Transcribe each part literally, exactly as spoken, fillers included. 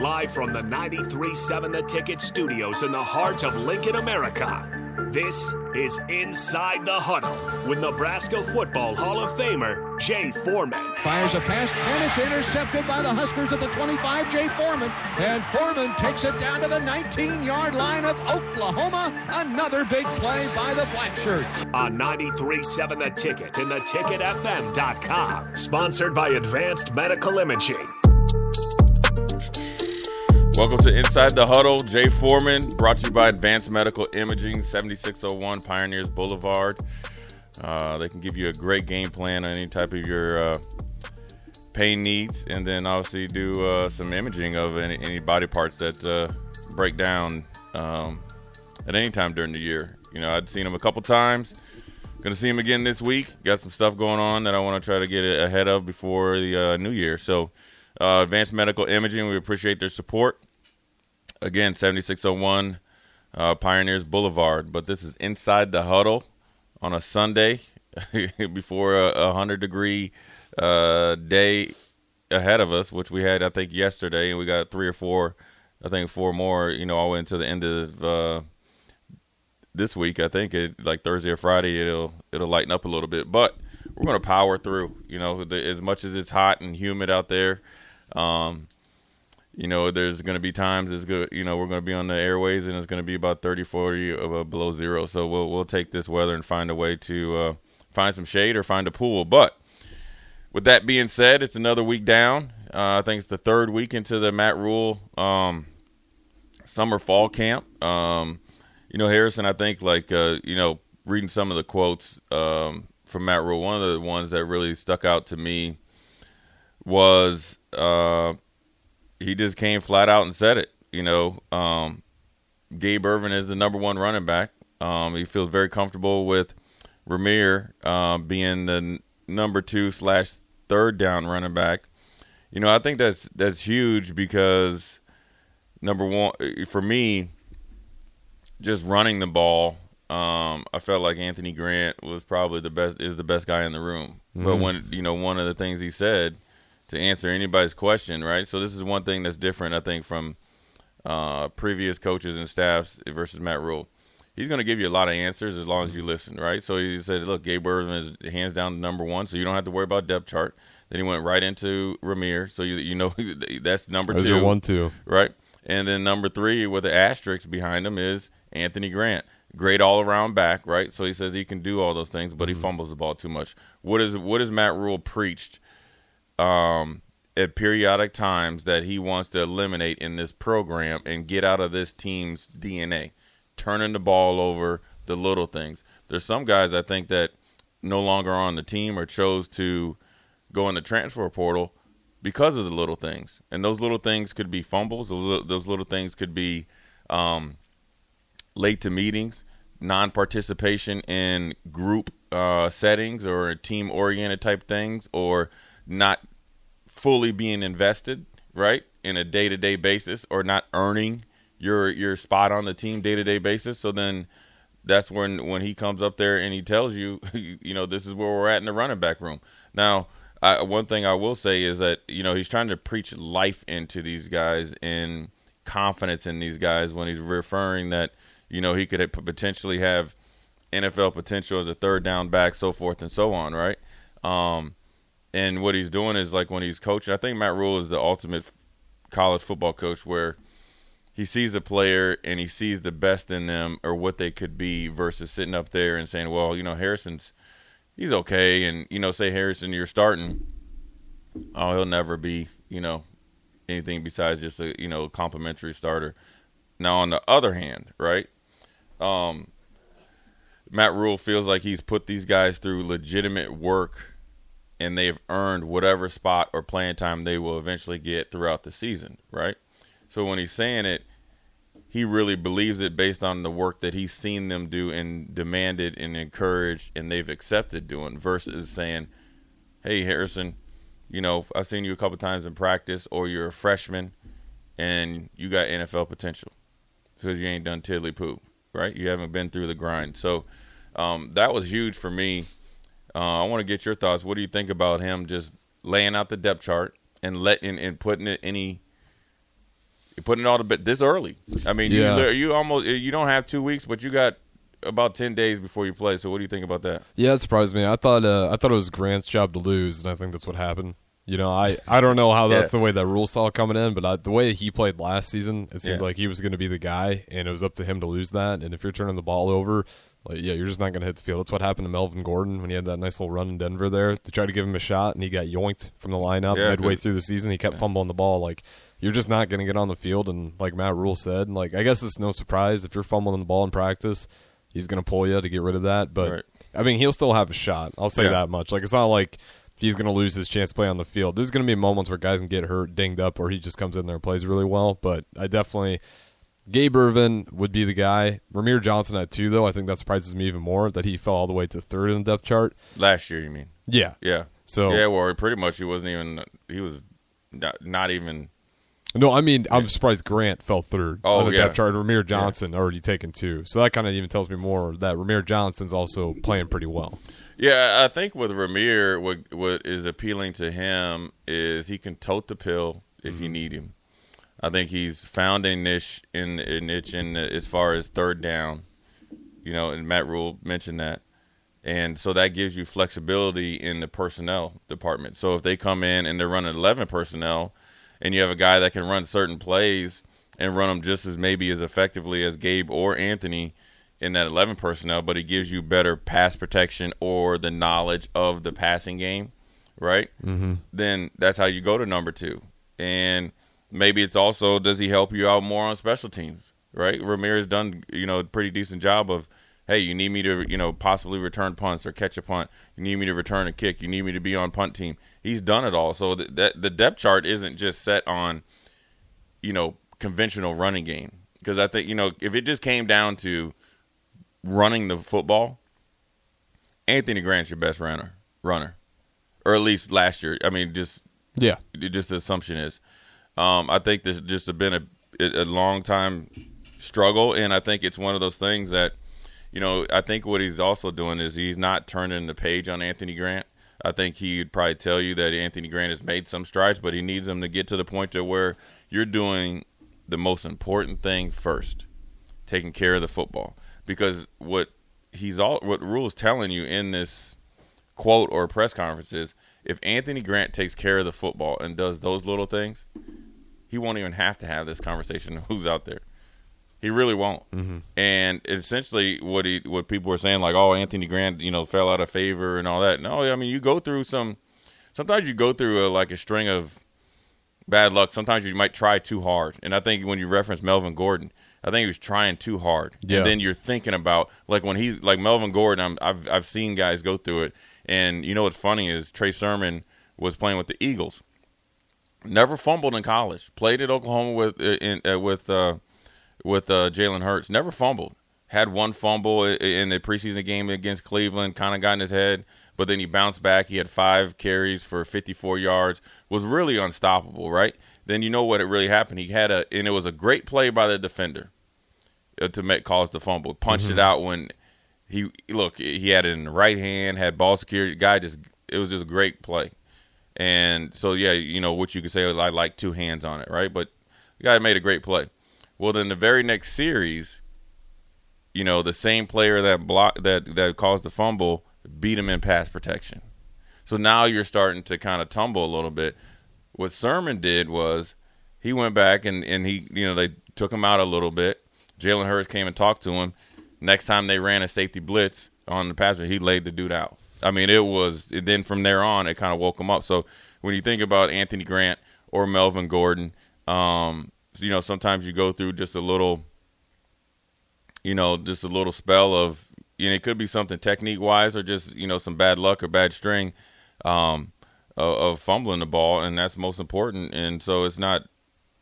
Live from the ninety-three point seven The Ticket studios in the heart of Lincoln, America, this is Inside the Huddle with Nebraska Football Hall of Famer Jay Foreman. Fires a pass, and it's intercepted by the Huskers at the twenty-five, Jay Foreman. And Foreman takes it down to the nineteen-yard line of Oklahoma. Another big play by the Blackshirts. On ninety-three point seven The Ticket and the ticket f m dot com. Sponsored by Advanced Medical Imaging. Welcome to Inside the Huddle. Jay Foreman, brought to you by Advanced Medical Imaging, seventy-six oh one Pioneers Boulevard. Uh, they can give you a great game plan on any type of your uh, pain needs, and then obviously do uh, some imaging of any, any body parts that uh, break down um, at any time during the year. You know, I'd seen them a couple times. Going to see them again this week. Got some stuff going on that I want to try to get ahead of before the uh, new year. So, uh, Advanced Medical Imaging, we appreciate their support. Again, seventy-six oh one uh, Pioneers Boulevard. But this is Inside the Huddle on a Sunday before a hundred-degree uh, day ahead of us, which we had, I think, yesterday. And we got three or four, I think four more, you know, all the way until the end of uh, this week. I think, it, like Thursday or Friday, it'll, it'll lighten up a little bit. But we're going to power through, you know, the, as much as it's hot and humid out there. Um You know, there's going to be times it's good. You know, we're going to be on the airways and it's going to be about thirty, forty uh, below zero. So we'll we'll take this weather and find a way to uh, find some shade or find a pool. But with that being said, it's another week down. Uh, I think it's the third week into the Matt Rhule um, summer fall camp. Um, you know, Harrison, I think like uh, you know, reading some of the quotes um, from Matt Rhule, one of the ones that really stuck out to me was. Uh, He just came flat out and said it, you know. Um, Gabe Irvin is the number one running back. Um, he feels very comfortable with Rahmir uh, being the n- number two slash third down running back. You know, I think that's that's huge because, number one, for me, just running the ball, um, I felt like Anthony Grant was probably the best is the best guy in the room. Mm-hmm. But when, you know, one of the things he said, to answer anybody's question, right? So this is one thing that's different, I think, from uh, previous coaches and staffs versus Matt Rhule. He's going to give you a lot of answers as long as you listen, right? So he said, look, Gabe Irvin is hands down number one, so you don't have to worry about depth chart. Then he went right into Rahmir, so you you know that's number two. That's your one, two. Right? And then number three with the asterisk behind him is Anthony Grant. Great all-around back, right? So he says he can do all those things, but mm-hmm. he fumbles the ball too much. What is what is Matt Rhule preached? Um, at periodic times that he wants to eliminate in this program and get out of this team's D N A, turning the ball over, the little things. There's some guys I think that no longer are on the team or chose to go in the transfer portal because of the little things. And those little things could be fumbles. Those little things could be um, late to meetings, non-participation in group uh, settings or team-oriented type things, or not fully being invested, right, in a day-to-day basis, or not earning your your spot on the team day-to-day basis. So then that's when, when he comes up there and he tells you, you know, this is where we're at in the running back room. Now, I, one thing I will say is that, you know, he's trying to preach life into these guys and confidence in these guys when he's referring that, you know, he could potentially have N F L potential as a third down back, so forth and so on, right? Um And what he's doing is, like, when he's coaching, I think Matt Rhule is the ultimate college football coach where he sees a player and he sees the best in them or what they could be versus sitting up there and saying, well, you know, Harrison's – he's okay. And, you know, say Harrison, you're starting. Oh, he'll never be, you know, anything besides just a, you know, complimentary starter. Now, on the other hand, right, um, Matt Rhule feels like he's put these guys through legitimate work and they've earned whatever spot or playing time they will eventually get throughout the season, right? So when he's saying it, he really believes it based on the work that he's seen them do and demanded and encouraged and they've accepted doing, versus saying, hey, Harrison, you know, I've seen you a couple times in practice, or you're a freshman and you got N F L potential because you ain't done tiddly poo, right? You haven't been through the grind. So um, that was huge for me. Uh, I want to get your thoughts. What do you think about him just laying out the depth chart and letting and putting it any You're putting it all to bed this early. I mean, yeah. you you almost you don't have two weeks, but you got about ten days before you play. So what do you think about that? Yeah, it surprised me. I thought uh, I thought it was Grant's job to lose, and I think that's what happened. You know, I, I don't know how that's yeah. the way that Rhule saw coming in, but I, the way he played last season, it seemed yeah. like he was going to be the guy, and it was up to him to lose that. And if you're turning the ball over, like yeah, you're just not going to hit the field. That's what happened to Melvin Gordon when he had that nice little run in Denver there to try to give him a shot, and he got yoinked from the lineup yeah, midway through the season. He kept yeah. fumbling the ball. Like, you're just not going to get on the field. And like Matt Rhule said, like I guess it's no surprise if you're fumbling the ball in practice, he's going to pull you to get rid of that. But, right. I mean, he'll still have a shot. I'll say yeah. that much. Like, it's not like – he's going to lose his chance to play on the field. There's going to be moments where guys can get hurt, dinged up, or he just comes in there and plays really well. But I definitely – Gabe Irvin would be the guy. Rahmir Johnson at two, though. I think that surprises me even more that he fell all the way to third in the depth chart. Last year, you mean? Yeah. Yeah. So Yeah, well, pretty much he wasn't even – he was not, not even – No, I mean, I'm surprised Grant fell third oh, on the yeah. depth chart. Rahmir Johnson yeah. already taken two. So that kind of even tells me more that Rahmir Johnson's also playing pretty well. Yeah, I think with Rahmir, what what is appealing to him is he can tote the pill if mm-hmm. you need him. I think he's found a niche in a niche in the, as far as third down, you know. And Matt Rhule mentioned that, and so that gives you flexibility in the personnel department. So if they come in and they're running eleven personnel, and you have a guy that can run certain plays and run them just as maybe as effectively as Gabe or Anthony in that eleven personnel, but it gives you better pass protection or the knowledge of the passing game, right? Mm-hmm. Then that's how you go to number two. And maybe it's also, does he help you out more on special teams, right? Ramirez done, you know, a pretty decent job of, hey, you need me to, you know, possibly return punts or catch a punt. You need me to return a kick. You need me to be on punt team. He's done it all. So th- that the depth chart isn't just set on, you know, conventional running game. Because I think, you know, if it just came down to running the football, Anthony Grant's your best runner, runner, or at least last year. I mean, just yeah, just the assumption is. Um, I think this just been a a long time struggle, and I think it's one of those things that, you know, I think what he's also doing is he's not turning the page on Anthony Grant. I think he'd probably tell you that Anthony Grant has made some strides, but he needs him to get to the point to where you're doing the most important thing first, taking care of the football. Because what he's all what Rhule is telling you in this quote or press conference is, if Anthony Grant takes care of the football and does those little things, he won't even have to have this conversation of who's out there. He really won't. Mm-hmm. And essentially, what he what people were saying, like, oh, Anthony Grant, you know, fell out of favor and all that. No, I mean, you go through some. Sometimes you go through a, like a string of bad luck. Sometimes you might try too hard. And I think when you reference Melvin Gordon, I think he was trying too hard. Yeah. And then you're thinking about, like, when he's – like Melvin Gordon, I'm, I've I've seen guys go through it. And you know what's funny is Trey Sermon was playing with the Eagles. Never fumbled in college. Played at Oklahoma with in, uh, with uh, with uh, Jalen Hurts. Never fumbled. Had one fumble in the preseason game against Cleveland. Kind of got in his head. But then he bounced back. He had five carries for fifty-four yards. Was really unstoppable, right? Then you know what it really happened. He had a – and it was a great play by the defender to make, cause the fumble. Punched mm-hmm. it out when he – look, he had it in the right hand, had ball security. Guy just – it was just a great play. And so, yeah, you know, what you could say was I like two hands on it, right? But the guy made a great play. Well, then the very next series, you know, the same player that blocked that, that caused the fumble beat him in pass protection. So now you're starting to kind of tumble a little bit. What Sermon did was he went back and, and he, you know, they took him out a little bit. Jalen Hurts came and talked to him. Next time they ran a safety blitz on the passer, he laid the dude out. I mean, it was – and then from there on, it kind of woke him up. So when you think about Anthony Grant or Melvin Gordon, um, you know, sometimes you go through just a little, you know, just a little spell of – and it could be something technique-wise or just, you know, some bad luck or bad string. Um of fumbling the ball, and that's most important. And so it's not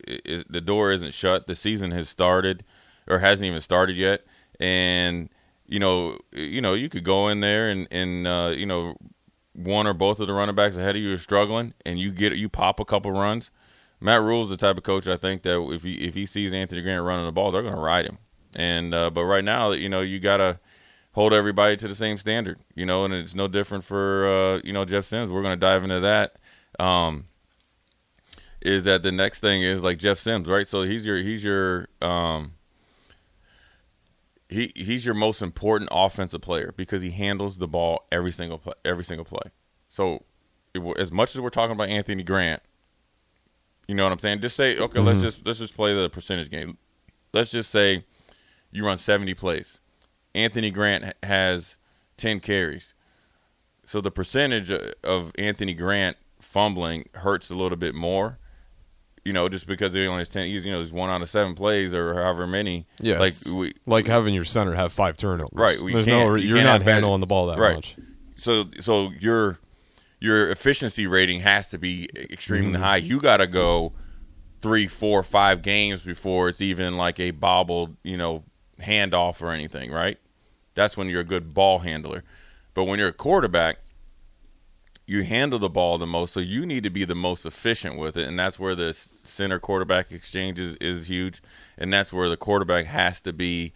it, it, the door isn't shut. The season has started or hasn't even started yet. And, you know, you know you could go in there and, and uh, you know, one or both of the running backs ahead of you are struggling, and you get you pop a couple runs. Matt Rule's the type of coach, I think, that if he, if he sees Anthony Grant running the ball, they're going to ride him. And uh, but right now, you know, you got to – hold everybody to the same standard, you know, and it's no different for, uh, you know, Jeff Sims. We're going to dive into that. Um, is that the next thing is like Jeff Sims, right? So he's your he's your um, he he's your most important offensive player because he handles the ball every single play, every single play. So it, as much as we're talking about Anthony Grant, you know what I'm saying? Just say okay, mm-hmm. let's just let's just play the percentage game. Let's just say you run seventy plays. Anthony Grant has ten carries. So the percentage of Anthony Grant fumbling hurts a little bit more, you know, just because he only has ten. He's, you know, there's one out of seven plays or however many. Yeah, like we, like having your center have five turnovers. Right. We there's no, you you're not handling bad, the ball that right. much. So, so your your efficiency rating has to be extremely mm-hmm. high. You got to go three, four, five games before it's even like a bobbled, you know, handoff or anything. Right. That's when you're a good ball handler. But when you're a quarterback, you handle the ball the most, so you need to be the most efficient with it, and that's where the center-quarterback exchange is, is huge, and that's where the quarterback has to be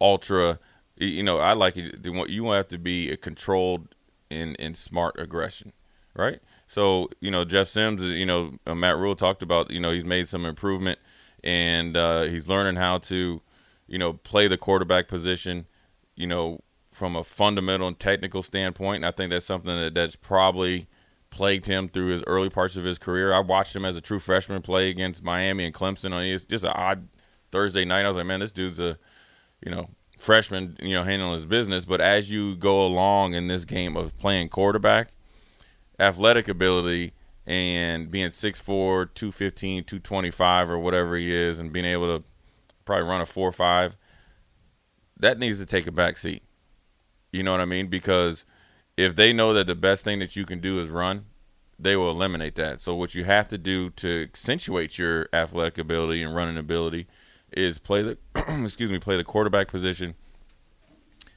ultra. You know, I like you. You have to be a controlled and, and smart aggression, right? So, you know, Jeff Sims, you know, Matt Rhule talked about, you know, he's made some improvement, and uh, he's learning how to, you know, play the quarterback position, you know, from a fundamental and technical standpoint, and I think that's something that, that's probably plagued him through his early parts of his career. I watched him as a true freshman play against Miami and Clemson on it's just an odd Thursday night. I was like, man, this dude's a, you know, freshman, you know, handling his business. But as you go along in this game of playing quarterback, athletic ability and being six four, two fifteen, two twenty-five or whatever he is, and being able to probably run a four five, that needs to take a back seat. You know what I mean? Because if they know that the best thing that you can do is run, they will eliminate that. So what you have to do to accentuate your athletic ability and running ability is play the excuse me, play the quarterback position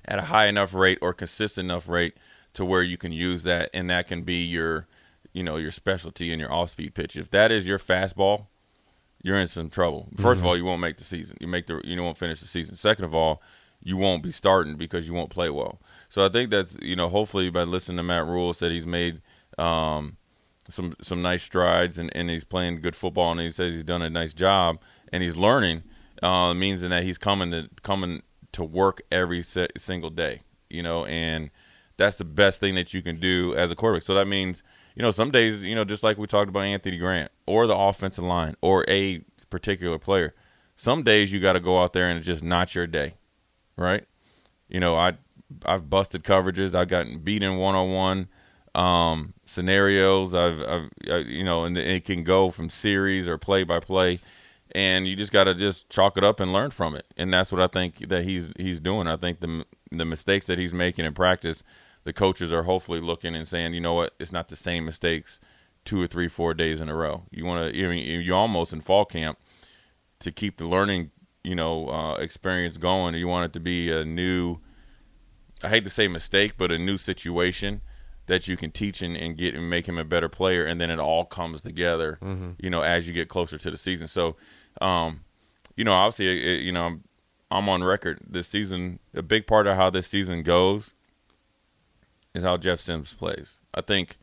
at a high enough rate or consistent enough rate to where you can use that, and that can be your, you know, your specialty and your off-speed pitch. If that is your fastball, you're in some trouble. First mm-hmm. of all, you won't make the season. You make the you won't finish the season. Second of all, you won't be starting because you won't play well. So I think that's, you know, hopefully by listening to Matt Rhule, said he's made um, some some nice strides and, and he's playing good football, and he says he's done a nice job and he's learning. Uh, means in that he's coming to coming to work every se- single day, you know, and that's the best thing that you can do as a quarterback. So that means, you know, some days, you know, just like we talked about Anthony Grant or the offensive line or a particular player, some days you got to go out there and it's just not your day. Right, you know, I I've busted coverages. I've gotten beat in one on one scenarios. I've I've I, you know, and it can go from series or play by play, and you just got to just chalk it up and learn from it. And that's what I think that he's he's doing. I think the the mistakes that he's making in practice, the coaches are hopefully looking and saying, you know what, it's not the same mistakes two or three, four days in a row. You want to, I mean, you're almost in fall camp to keep the learning, you know, uh, experience going. You want it to be a new, I hate to say mistake, but a new situation that you can teach and, and get and make him a better player. And then it all comes together, mm-hmm. you know, as you get closer to the season. So, um, you know, obviously, it, you know, I'm, I'm on record this season. A big part of how this season goes is how Jeff Sims plays. I think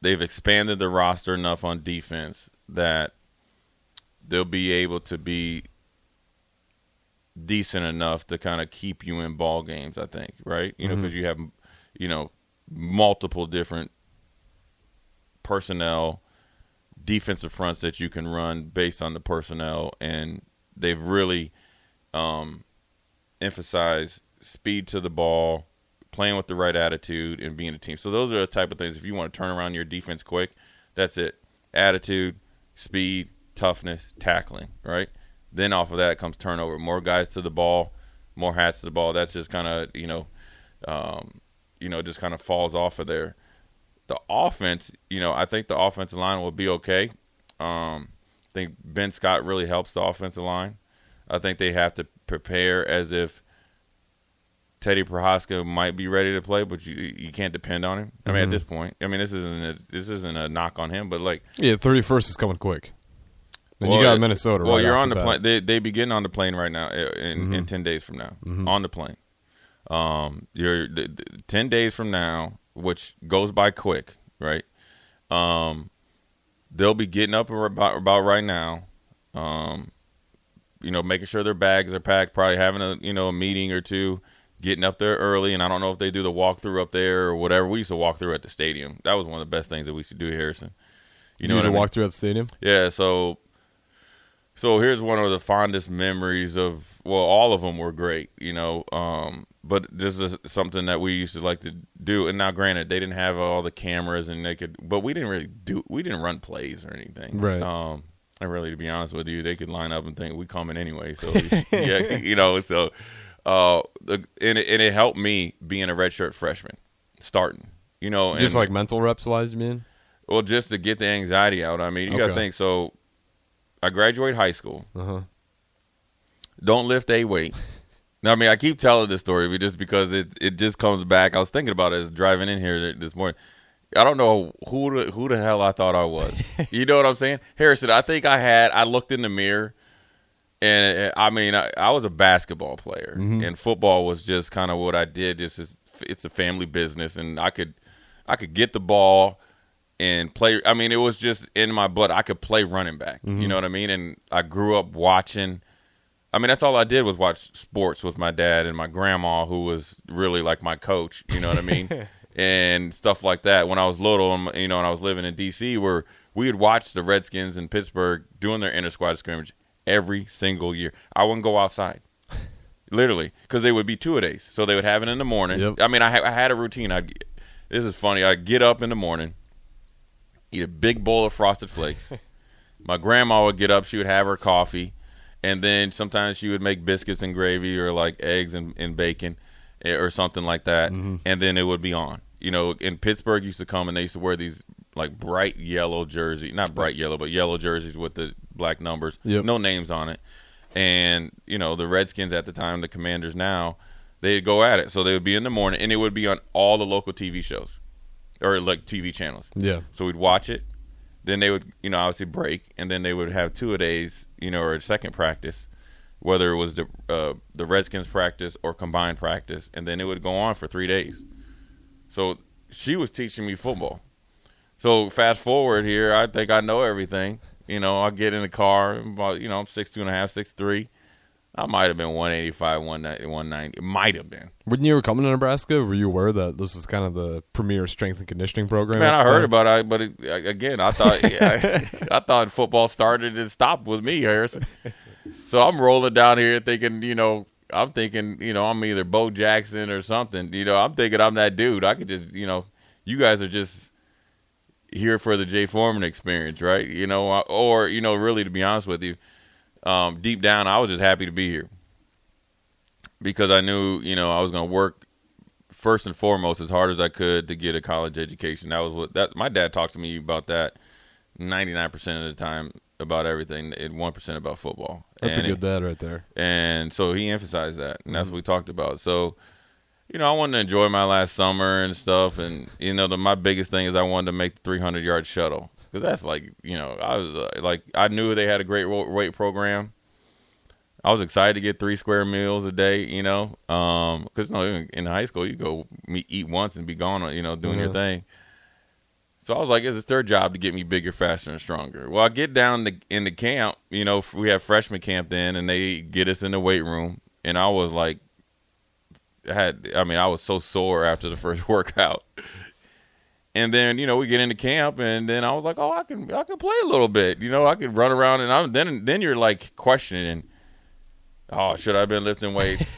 they've expanded the roster enough on defense that they'll be able to be decent enough to kind of keep you in ball games, I think, right? You know, because mm-hmm. you have, you know, multiple different personnel, defensive fronts that you can run based on the personnel, and they've really um, emphasized speed to the ball, playing with the right attitude, and being a team. So those are the type of things, if you want to turn around your defense quick, that's it. Attitude, speed, toughness, tackling, right? Then off of that comes turnover. More guys to the ball, more hats to the ball. That's just kind of, you know, um, you know, just kind of falls off of there. The offense, you know, I think the offensive line will be okay. Um, I think Ben Scott really helps the offensive line. I think they have to prepare as if Teddy Prochaska might be ready to play, but you you can't depend on him. I mean, mm-hmm. at this point, I mean, this isn't a, this isn't a knock on him, but like, yeah, thirty-first is coming quick. And well, you got Minnesota. Well, right you're on the, the plane. They they begin on the plane right now. In, mm-hmm. in ten days from now, mm-hmm. on the plane. Um, you're the, the, ten days from now, which goes by quick, right? Um, they'll be getting up about, about right now, um, you know, making sure their bags are packed, probably having a, you know, a meeting or two, getting up there early. And I don't know if they do the walkthrough up there or whatever. We used to walk through at the stadium. That was one of the best things that we used to do, Harrison. You, you know what I mean? Walk through at the stadium? Yeah, so so here's one of the fondest memories of, well, all of them were great, you know, um, but this is something that we used to like to do. And now, granted, they didn't have all the cameras and they could, but we didn't really do, we didn't run plays or anything. Right. Um, and really, to be honest with you, they could line up and think, we coming anyway. So, yeah, you know, so, uh, and, and it helped me being a redshirt freshman, starting, you know. Just and, like mental reps wise, man? Well, just to get the anxiety out. I mean, you okay. got to think. So I graduate high school. Uh-huh. Don't lift a weight. Now, I mean, I keep telling this story just because it, it just comes back. I was thinking about it as driving in here this morning. I don't know who the, who the hell I thought I was. You know what I'm saying? Harrison, I think I had – I looked in the mirror, and, I mean, I, I was a basketball player, mm-hmm. and football was just kind of what I did. Just as, it's a family business, and I could I could get the ball – and play, I mean, it was just in my blood. I could play running back. Mm-hmm. You know what I mean? And I grew up watching. I mean, that's all I did was watch sports with my dad and my grandma, who was really like my coach. You know what I mean? And stuff like that. When I was little, you know, and I was living in D C, where we would watch the Redskins in Pittsburgh doing their inter-squad scrimmage every single year. I wouldn't go outside. Literally. Because they would be two-a-days. So they would have it in the morning. Yep. I mean, I, I had a routine. I'd, this is funny. I'd get up in the morning. Eat a big bowl of Frosted Flakes. My grandma would get up. She would have her coffee. And then sometimes she would make biscuits and gravy or like eggs and, and bacon or something like that. Mm-hmm. And then it would be on. You know, in Pittsburgh used to come and they used to wear these like bright yellow jersey. Not bright yellow, but yellow jerseys with the black numbers. Yep. No names on it. And, you know, the Redskins at the time, the Commanders now, they'd go at it. So they would be in the morning and it would be on all the local T V shows. Or like T V channels. Yeah. So we'd watch it. Then they would, you know, obviously break, and then they would have two-a-days, you know, or a second practice, whether it was the uh, the Redskins practice or combined practice, and then it would go on for three days. So she was teaching me football. So fast forward here, I think I know everything. You know, I get in the car, you know, I'm six two and a half, six three. I might have been one eighty-five, one ninety. It might have been. When you were coming to Nebraska, were you aware that this was kind of the premier strength and conditioning program? Man, I heard time? about it, but it, again, I thought I, I thought football started and stopped with me, Harrison. So I'm rolling down here thinking, you know, I'm thinking, you know, I'm either Bo Jackson or something. You know, I'm thinking I'm that dude. I could just, you know, you guys are just here for the Jay Foreman experience, right? You know, or, you know, really to be honest with you, Um, deep down, I was just happy to be here because I knew, you know, I was going to work first and foremost as hard as I could to get a college education. That was what that my dad talked to me about that ninety-nine percent of the time about everything and one percent about football. That's and a good dad right there. And so he emphasized that, and that's mm-hmm. what we talked about. So, you know, I wanted to enjoy my last summer and stuff, and, you know, the, my biggest thing is I wanted to make the three hundred yard shuttle. Cause that's like, you know, I was uh, like, I knew they had a great weight program. I was excited to get three square meals a day, you know, um, cause you know, in high school you go eat once and be gone, you know, doing yeah. your thing. So I was like, it's their job to get me bigger, faster, and stronger. Well, I get down the, in the camp, you know, we have freshman camp then, and they get us in the weight room, and I was like, had, I mean, I was so sore after the first workout. And then, you know, we get into camp, and then I was like, oh, I can I can play a little bit. You know, I could run around, and I'm, then then you're, like, questioning, oh, should I have been lifting weights?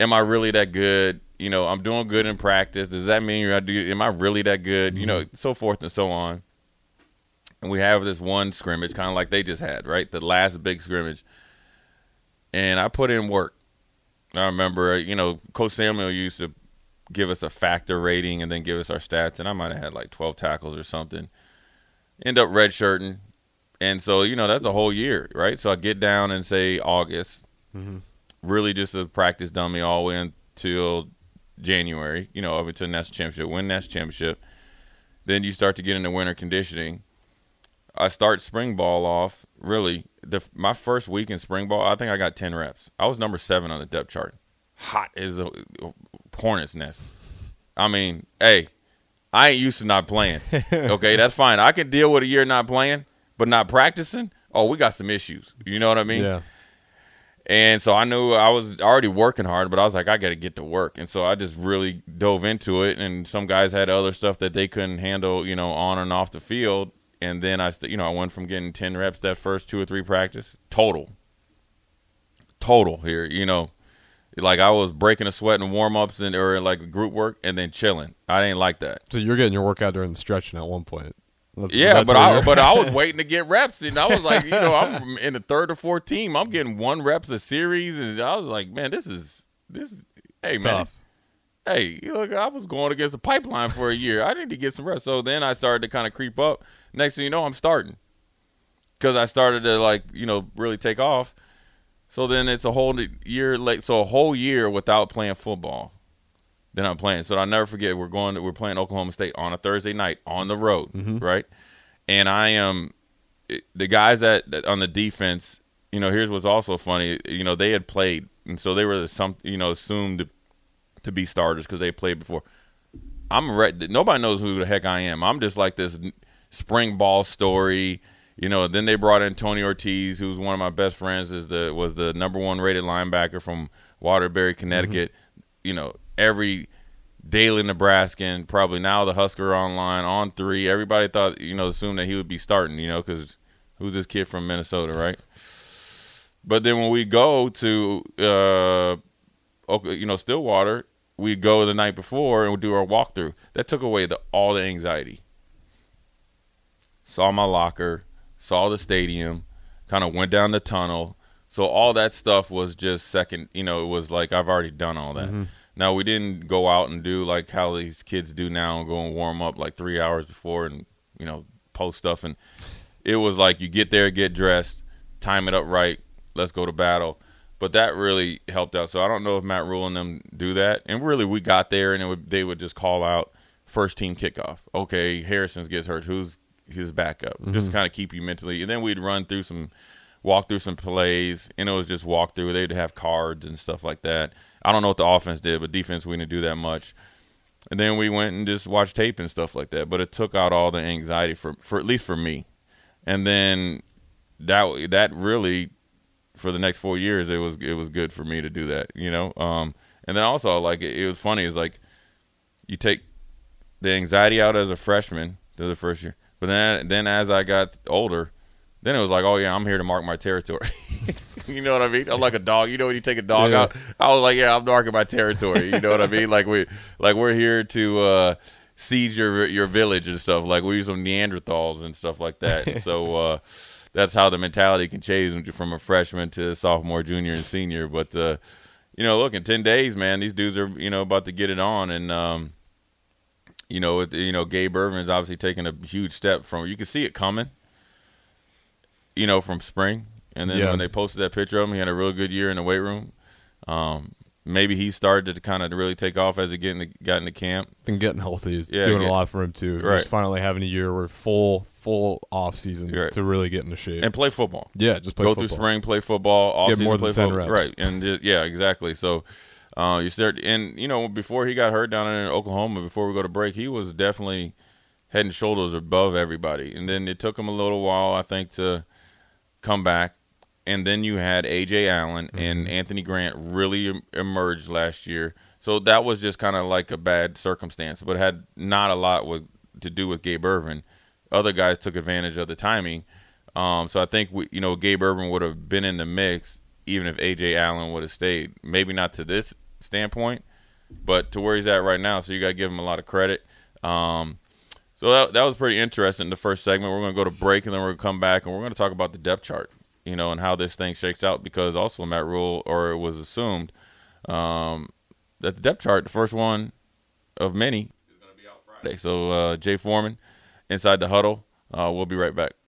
Am I really that good? You know, I'm doing good in practice. Does that mean I do? Am I really that good? Mm-hmm. You know, so forth and so on. And we have this one scrimmage, kind of like they just had, right, the last big scrimmage. And I put in work. I remember, you know, Coach Samuel used to give us a factor rating and then give us our stats. And I might have had like twelve tackles or something. End up redshirting. And so, you know, that's a whole year, right? So I get down and say August. Mm-hmm. Really just a practice dummy all the way until January, you know, up until national championship. Win national championship. Then you start to get into winter conditioning. I start spring ball off, really. the My first week in spring ball, I think I got ten reps. I was number seven on the depth chart. Hot as a hornet's nest. I mean, hey, I ain't used to not playing. Okay, that's fine. I can deal with a year not playing, but not practicing, oh, we got some issues. You know what I mean? Yeah. And so I knew I was already working hard, but I was like, I got to get to work. And so I just really dove into it. And some guys had other stuff that they couldn't handle, you know, on and off the field. And then I, you know, I went from getting ten reps that first two or three practice total, total here, you know, like I was breaking a sweat in warm ups and or like group work and then chilling. I didn't like that. So you're getting your workout during the stretching at one point. That's, yeah, but I, but I was waiting to get reps, and I was like, you know, I'm in the third or fourth team. I'm getting one reps a series, and I was like, man, this is this. Is, hey, it's man, tough. Hey, you look, I was going against the pipeline for a year. I need to get some reps. So then I started to kind of creep up. Next thing you know, I'm starting because I started to like, you know, really take off. So then it's a whole year late. So a whole year without playing football. Then I'm playing. So I'll never forget, we're going to, we're playing Oklahoma State on a Thursday night on the road, mm-hmm. right? And I am – the guys that, that on the defense, you know, here's what's also funny. You know, they had played, and so they were, some, you know, assumed to, to be starters because they played before. I'm re- – nobody knows who the heck I am. I'm just like this spring ball story, you know. Then they brought in Tony Ortiz, who's one of my best friends, is the was the number one rated linebacker from Waterbury, Connecticut, mm-hmm. you know. Every Daily Nebraskan, probably now the Husker online, on three. Everybody thought, you know, assumed that he would be starting, you know, because who's this kid from Minnesota, right? But then when we go to, uh, you know, Stillwater, we go the night before and we do our walkthrough. That took away the, all the anxiety. Saw my locker, saw the stadium, kind of went down the tunnel. So all that stuff was just second, you know, it was like I've already done all that. Mm-hmm. Now, we didn't go out and do like how these kids do now and go and warm up like three hours before and, you know, post stuff. And it was like you get there, get dressed, time it up right, let's go to battle. But that really helped out. So I don't know if Matt Rhule and them do that. And really, we got there and it would, they would just call out first team kickoff. Okay, Harrison gets hurt. Who's his backup? Mm-hmm. Just kind of keep you mentally. And then we'd run through some – walk through some plays. And it was just walk through. They'd have cards and stuff like that. I don't know what the offense did, but defense, we didn't do that much. And then we went and just watched tape and stuff like that. But it took out all the anxiety, for, for at least for me. And then that that really, for the next four years, it was it was good for me to do that, you know. Um, and then also, like, it, it was funny. It's like you take the anxiety out as a freshman to the first year. But then, then as I got older, then it was like, oh, yeah, I'm here to mark my territory. You know what I mean? I'm like a dog. You know when you take a dog yeah. out? I was like, yeah, I'm marking my territory. You know what I mean? Like, we, like we're here to uh, siege your your village and stuff. Like, we're some Neanderthals and stuff like that. And so uh, that's how the mentality can change from a freshman to a sophomore, junior, and senior. But, uh, you know, look, in ten days, man, these dudes are, you know, about to get it on. And, um, you know, it, you know, Gabe Irvin is obviously taking a huge step from – you can see it coming. You know, from spring. And then yeah. when they posted that picture of him, he had a real good year in the weight room. Um, maybe he started to kind of really take off as he get in the, got into camp. And getting healthy is yeah, doing get, a lot for him, too. Right. He's finally having a year where full, full off season right. to really get into shape. And play football. Yeah, just play Go football. Go through spring, play football, off season, play football. Get more than ten reps. Right, and just, yeah, exactly. So, uh, you start, and, you know, before he got hurt down in Oklahoma, before we go to break, he was definitely head and shoulders above everybody. And then it took him a little while, I think, to – come back, and then you had A J. Allen mm-hmm. and Anthony Grant really em- emerged last year. So that was just kind of like a bad circumstance, but had not a lot with, to do with Gabe Irvin. Other guys took advantage of the timing. Um, so I think we, you know, Gabe Irvin would have been in the mix even if A J. Allen would have stayed. Maybe not to this standpoint, but to where he's at right now. So you got to give him a lot of credit. Um, So that, that was pretty interesting, the first segment. We're going to go to break, and then we're going to come back, and we're going to talk about the depth chart, you know, and how this thing shakes out, because also Matt Rhule, or it was assumed, um, that the depth chart, the first one of many, is going to be out Friday. So uh, Jay Foreman, Inside the Huddle. Uh, we'll be right back.